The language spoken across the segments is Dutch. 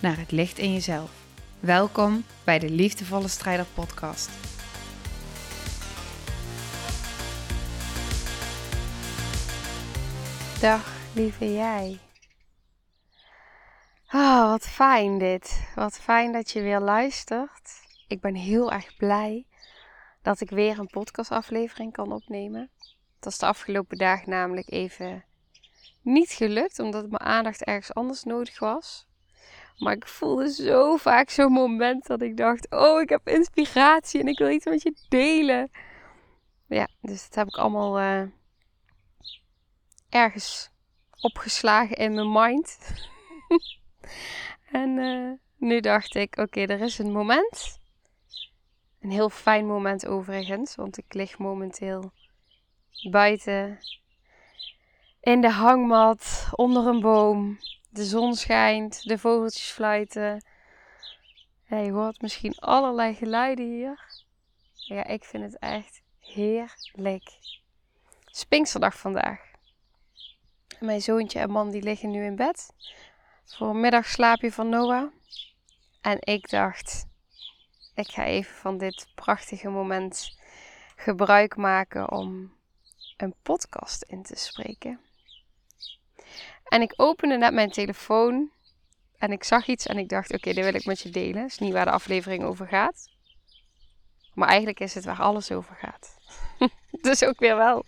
naar het licht in jezelf. Welkom bij de Liefdevolle Strijder Podcast. Dag, lieve jij. Oh, wat fijn dit. Wat fijn dat je weer luistert. Ik ben heel erg blij dat ik weer een podcastaflevering kan opnemen. Dat is de afgelopen dagen namelijk even niet gelukt, omdat mijn aandacht ergens anders nodig was. Maar ik voelde zo vaak zo'n moment dat ik dacht, oh, ik heb inspiratie en ik wil iets met je delen. Ja, dus dat heb ik allemaal ergens opgeslagen in mijn mind. En nu dacht ik, oké, er is een moment. Een heel fijn moment overigens, want ik lig momenteel buiten in de hangmat, onder een boom. De zon schijnt, de vogeltjes fluiten. Ja, je hoort misschien allerlei geluiden hier. Ja, ik vind het echt heerlijk. Het is Pinksterdag vandaag. Mijn zoontje en man die liggen nu in bed voor een middagslaapje van Noah. En ik dacht, ik ga even van dit prachtige moment gebruik maken om een podcast in te spreken. En ik opende net mijn telefoon en ik zag iets en ik dacht, oké, dit wil ik met je delen. Dat is niet waar de aflevering over gaat. Maar eigenlijk is het waar alles over gaat. Dus ook weer wel.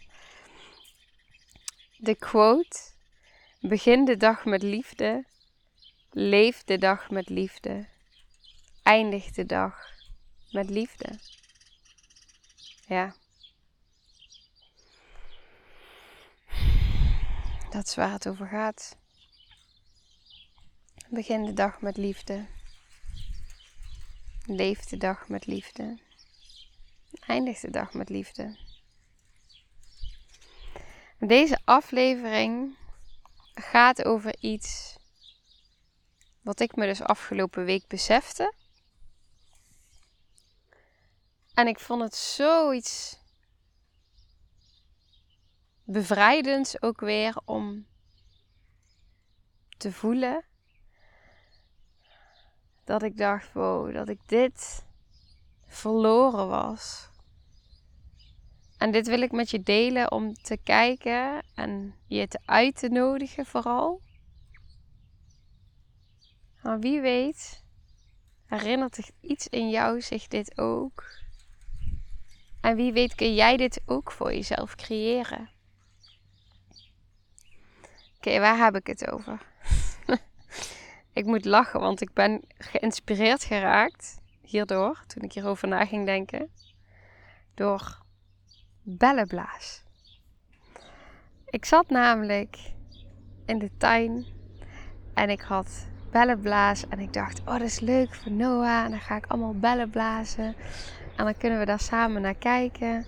De quote: begin de dag met liefde, leef de dag met liefde, eindig de dag met liefde. Ja. Dat is waar het over gaat. Begin de dag met liefde. Leef de dag met liefde. Eindig de dag met liefde. Deze aflevering gaat over iets wat ik me dus afgelopen week besefte. En ik vond het zoiets bevrijdends ook weer om te voelen dat ik dacht, wow, dat ik dit verloren was. En dit wil ik met je delen om te kijken en je te uit te nodigen vooral. Maar wie weet, herinnert zich iets in jou zich dit ook? En wie weet kun jij dit ook voor jezelf creëren? Oké, waar heb ik het over? Ik moet lachen, want ik ben geïnspireerd geraakt hierdoor, toen ik hierover na ging denken, door bellenblaas. Ik zat namelijk in de tuin en ik had bellenblaas en ik dacht, oh, dat is leuk voor Noah en dan ga ik allemaal bellen blazen en dan kunnen we daar samen naar kijken.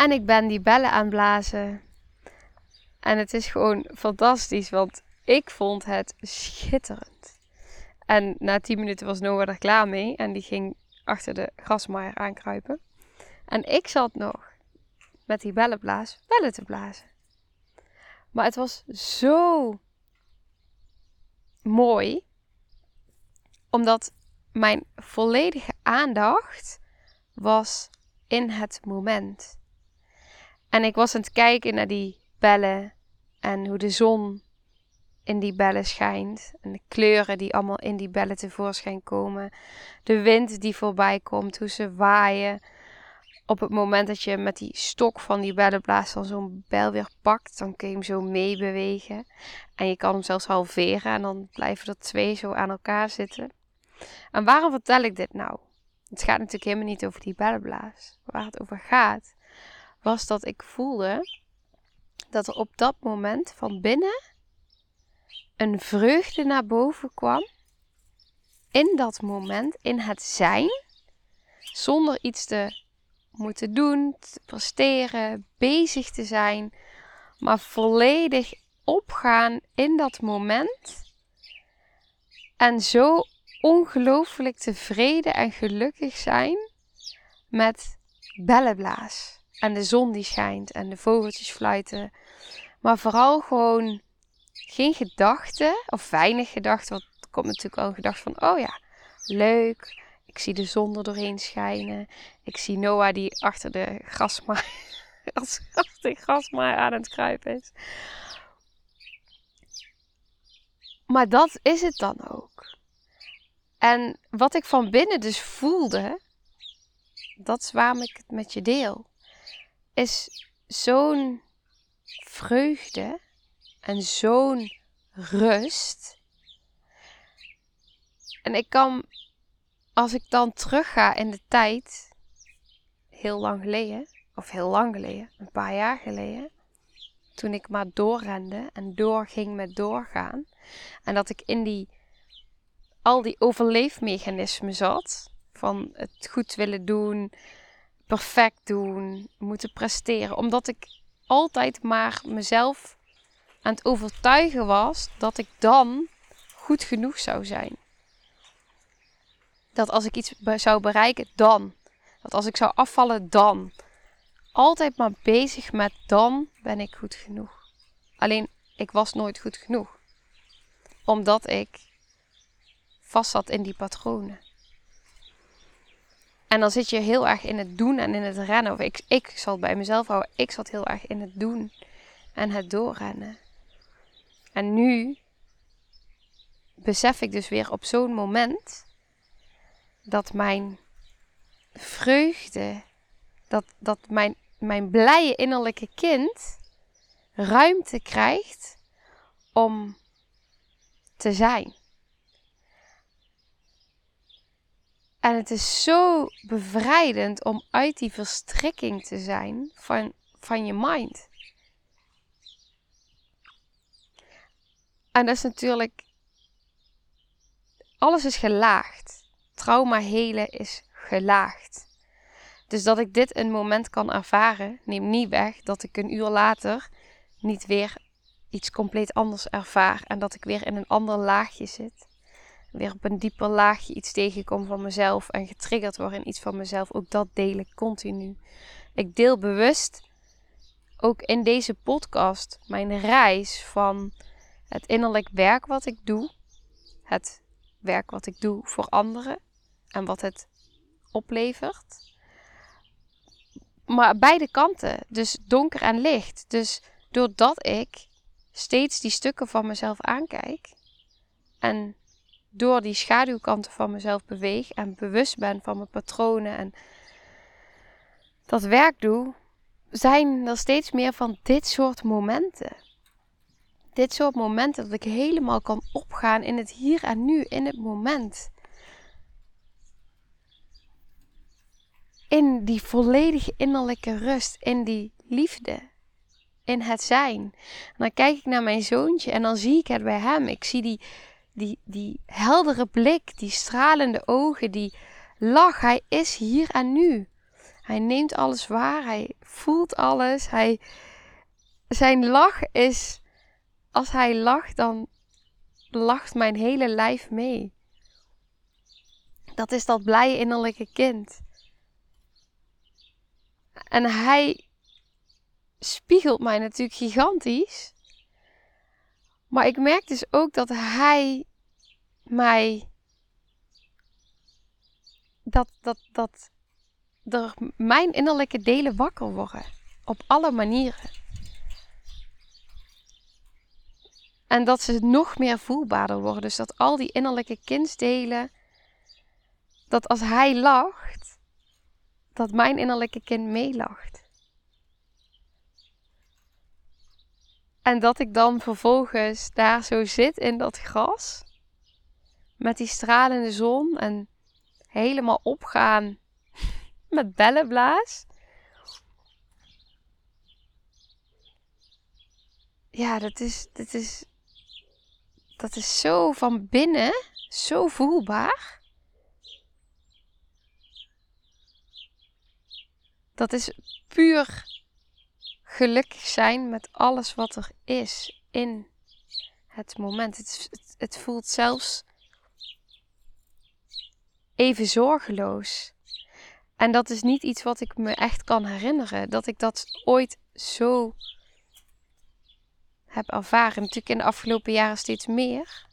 En ik ben die bellen aan het blazen en het is gewoon fantastisch, want ik vond het schitterend. En na 10 minuten was Noah er klaar mee en die ging achter de grasmaaier aankruipen. En ik zat nog met die bellenblaas bellen te blazen. Maar het was zo mooi, omdat mijn volledige aandacht was in het moment. En ik was aan het kijken naar die bellen en hoe de zon in die bellen schijnt en de kleuren die allemaal in die bellen tevoorschijn komen, de wind die voorbij komt, hoe ze waaien. Op het moment dat je met die stok van die bellenblaas dan zo'n bel weer pakt, dan kun je hem zo meebewegen en je kan hem zelfs halveren en dan blijven er 2 zo aan elkaar zitten. En waarom vertel ik dit nou? Het gaat natuurlijk helemaal niet over die bellenblaas. Waar het over gaat was dat ik voelde dat er op dat moment van binnen een vreugde naar boven kwam in dat moment, in het zijn, zonder iets te moeten doen, te presteren, bezig te zijn, maar volledig opgaan in dat moment en zo ongelooflijk tevreden en gelukkig zijn met bellenblaas en de zon die schijnt en de vogeltjes fluiten, maar vooral gewoon geen gedachten of weinig gedachten, want er komt natuurlijk al een gedachte van, oh ja, leuk, ik zie de zon er doorheen schijnen, ik zie Noah die achter de grasmaaier aan het kruipen is. Maar dat is het dan ook. En wat ik van binnen dus voelde, dat is waarom ik het met je deel, is zo'n vreugde en zo'n rust. En ik kan, als ik dan terugga in de tijd, heel lang geleden, een paar jaar geleden, toen ik maar doorrende en doorging met doorgaan. En dat ik in al die overleefmechanismen zat. Van het goed willen doen, perfect doen, moeten presteren. Omdat ik altijd maar mezelf aan het overtuigen was dat ik dan goed genoeg zou zijn. Dat als ik iets zou bereiken, dan. Dat als ik zou afvallen, dan. Altijd maar bezig met dan ben ik goed genoeg. Alleen, ik was nooit goed genoeg. Omdat ik vast zat in die patronen. En dan zit je heel erg in het doen en in het rennen. Of ik zal het bij mezelf houden. Ik zat heel erg in het doen en het doorrennen. En nu besef ik dus weer op zo'n moment dat mijn vreugde, dat mijn blije innerlijke kind ruimte krijgt om te zijn. En het is zo bevrijdend om uit die verstrikking te zijn van je mind. En dat is natuurlijk, alles is gelaagd. Trauma helen is gelaagd. Dus dat ik dit een moment kan ervaren, neemt niet weg dat ik een uur later niet weer iets compleet anders ervaar. En dat ik weer in een ander laagje zit. Weer op een dieper laagje iets tegenkom van mezelf en getriggerd word in iets van mezelf. Ook dat deel ik continu. Ik deel bewust, ook in deze podcast, mijn reis van het innerlijk werk wat ik doe. Het werk wat ik doe voor anderen en wat het oplevert. Maar beide kanten, dus donker en licht. Dus doordat ik steeds die stukken van mezelf aankijk en door die schaduwkanten van mezelf beweeg en bewust ben van mijn patronen en dat werk doe, zijn er steeds meer van dit soort momenten. Dit soort momenten dat ik helemaal kan opgaan in het hier en nu, in het moment. In die volledige innerlijke rust, in die liefde, in het zijn. En dan kijk ik naar mijn zoontje en dan zie ik het bij hem. Ik zie die heldere blik, die stralende ogen, die lach. Hij is hier en nu. Hij neemt alles waar, hij voelt alles. Zijn lach is, als hij lacht, dan lacht mijn hele lijf mee. Dat is dat blije innerlijke kind. En hij spiegelt mij natuurlijk gigantisch. Maar ik merk dus ook dat hij mij, dat er mijn innerlijke delen wakker worden. Op alle manieren. En dat ze nog meer voelbaarder worden. Dus dat al die innerlijke kindsdelen, dat als hij lacht, dat mijn innerlijke kind meelacht. En dat ik dan vervolgens daar zo zit in dat gras. Met die stralende zon. En helemaal opgaan. Met bellenblaas. Ja, dat is Dat is zo van binnen, zo voelbaar. Dat is puur gelukkig zijn met alles wat er is in het moment. Het voelt zelfs even zorgeloos. En dat is niet iets wat ik me echt kan herinneren. Dat ik dat ooit zo heb ervaren. Natuurlijk in de afgelopen jaren steeds meer.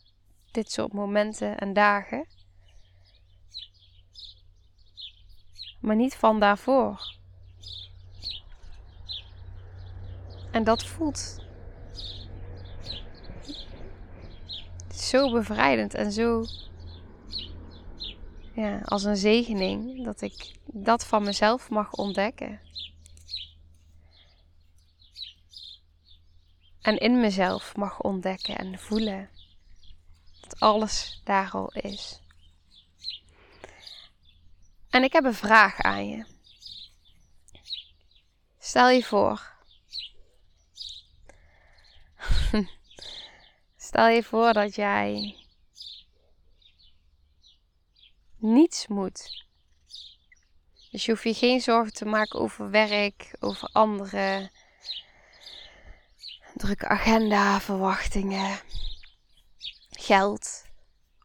Dit soort momenten en dagen. Maar niet van daarvoor. En dat voelt zo bevrijdend en zo, ja, als een zegening dat ik dat van mezelf mag ontdekken. En in mezelf mag ontdekken en voelen dat alles daar al is. En ik heb een vraag aan je. Stel je voor. Stel je voor dat jij niets moet. Dus je hoeft je geen zorgen te maken over werk, over anderen, drukke agenda, verwachtingen, geld.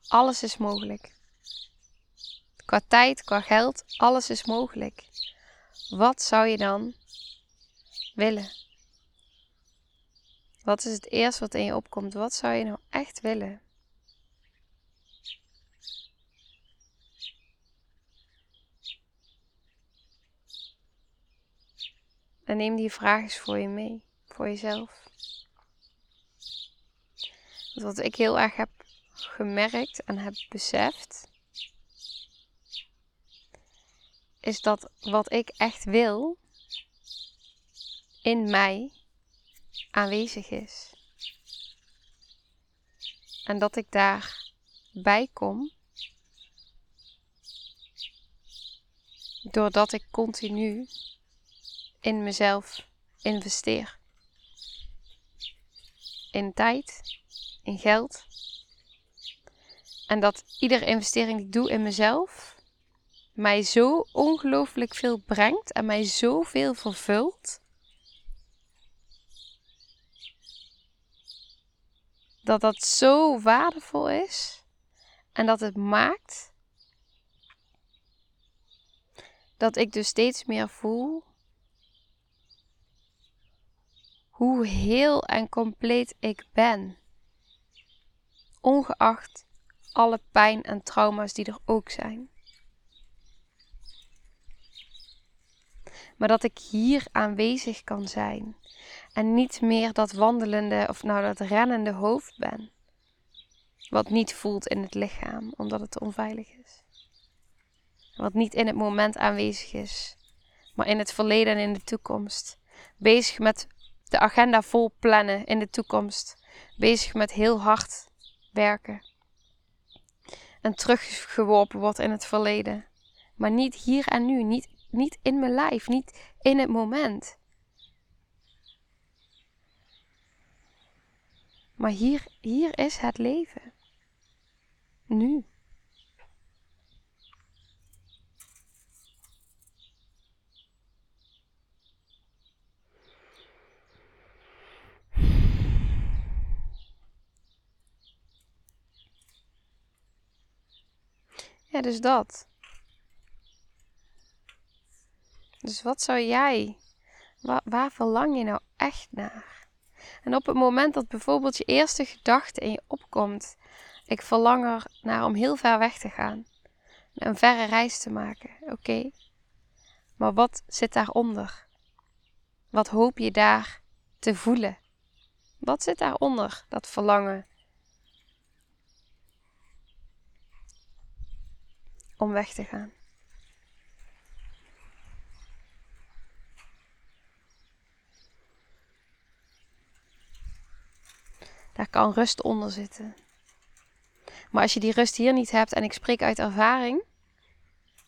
Alles is mogelijk. Qua tijd, qua geld, alles is mogelijk. Wat zou je dan willen? Wat is het eerste wat in je opkomt? Wat zou je nou echt willen? En neem die vraag eens voor je mee. Voor jezelf. Want wat ik heel erg heb gemerkt en heb beseft, is dat wat ik echt wil in mij aanwezig is. En dat ik daarbij kom doordat ik continu in mezelf investeer. In tijd, in geld. En dat iedere investering die ik doe in mezelf mij zo ongelooflijk veel brengt en mij zoveel vervult. Dat dat zo waardevol is. En dat het maakt dat ik dus steeds meer voel hoe heel en compleet ik ben. Ongeacht alle pijn en trauma's die er ook zijn. Maar dat ik hier aanwezig kan zijn. En niet meer dat wandelende of nou dat rennende hoofd ben. Wat niet voelt in het lichaam omdat het onveilig is. Wat niet in het moment aanwezig is. Maar in het verleden en in de toekomst. Bezig met de agenda vol plannen in de toekomst. Bezig met heel hard werken. En teruggeworpen wordt in het verleden. Maar niet hier en nu. Niet in mijn lijf. Niet in het moment. Maar hier is het leven. Nu. Ja, dus dat. Dus wat zou jij, waar verlang je nou echt naar? En op het moment dat bijvoorbeeld je eerste gedachte in je opkomt, ik verlang er naar om heel ver weg te gaan. Een verre reis te maken, oké. Maar wat zit daaronder? Wat hoop je daar te voelen? Wat zit daaronder, dat verlangen? Om weg te gaan. Daar kan rust onder zitten. Maar als je die rust hier niet hebt, en ik spreek uit ervaring,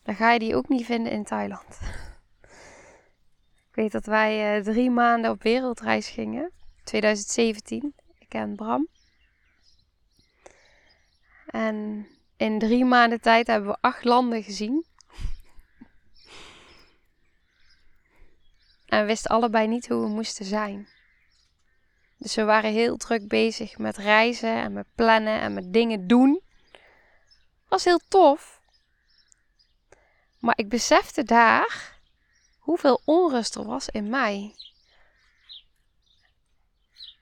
dan ga je die ook niet vinden in Thailand. Ik weet dat wij 3 maanden op wereldreis gingen. 2017. Ik en Bram. En in 3 maanden tijd hebben we 8 landen gezien. En we wisten allebei niet hoe we moesten zijn. Dus we waren heel druk bezig met reizen en met plannen en met dingen doen. Dat was heel tof. Maar ik besefte daar hoeveel onrust er was in mij.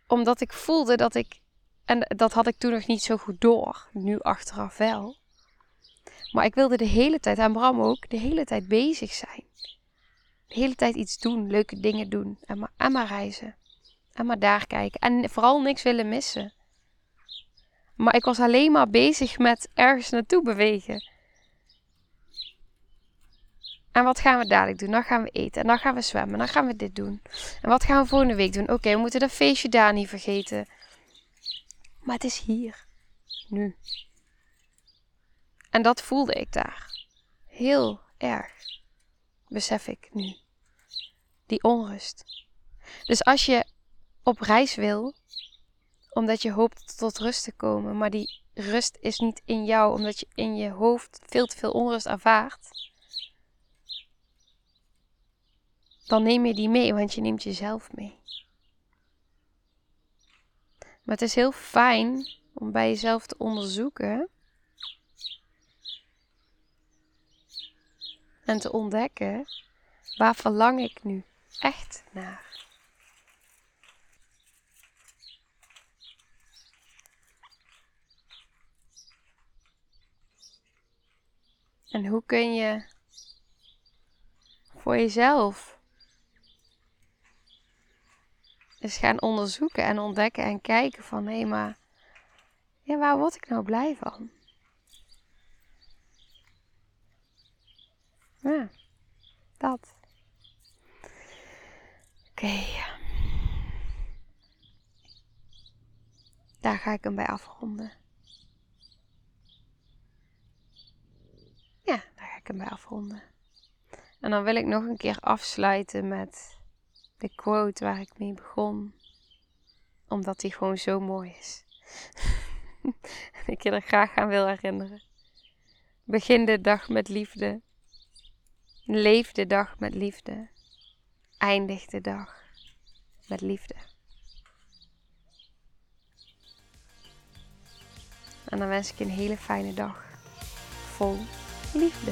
Omdat ik voelde dat ik... En dat had ik toen nog niet zo goed door. Nu achteraf wel. Maar ik wilde de hele tijd, en Bram ook, de hele tijd bezig zijn. De hele tijd iets doen. Leuke dingen doen. En maar reizen. En maar daar kijken. En vooral niks willen missen. Maar ik was alleen maar bezig met ergens naartoe bewegen. En wat gaan we dadelijk doen? Dan gaan we eten. En dan gaan we zwemmen. En dan gaan we dit doen. En wat gaan we volgende week doen? Oké, we moeten dat feestje daar niet vergeten. Maar het is hier. Nu. En dat voelde ik daar. Heel erg. Besef ik nu. Die onrust. Dus als je op reis wil, omdat je hoopt tot rust te komen, maar die rust is niet in jou, omdat je in je hoofd veel te veel onrust ervaart, dan neem je die mee, want je neemt jezelf mee. Maar het is heel fijn om bij jezelf te onderzoeken en te ontdekken, waar verlang ik nu echt naar? En hoe kun je voor jezelf eens gaan onderzoeken en ontdekken en kijken van, hé, maar ja, waar word ik nou blij van? Ja, dat. Oké. Daar ga ik hem bij afronden. Ja, daar ga ik hem bij afronden. En dan wil ik nog een keer afsluiten met de quote waar ik mee begon. Omdat die gewoon zo mooi is. En ik je er graag aan wil herinneren. Begin de dag met liefde. Leef de dag met liefde. Eindig de dag met liefde. En dan wens ik je een hele fijne dag. Vol liefde.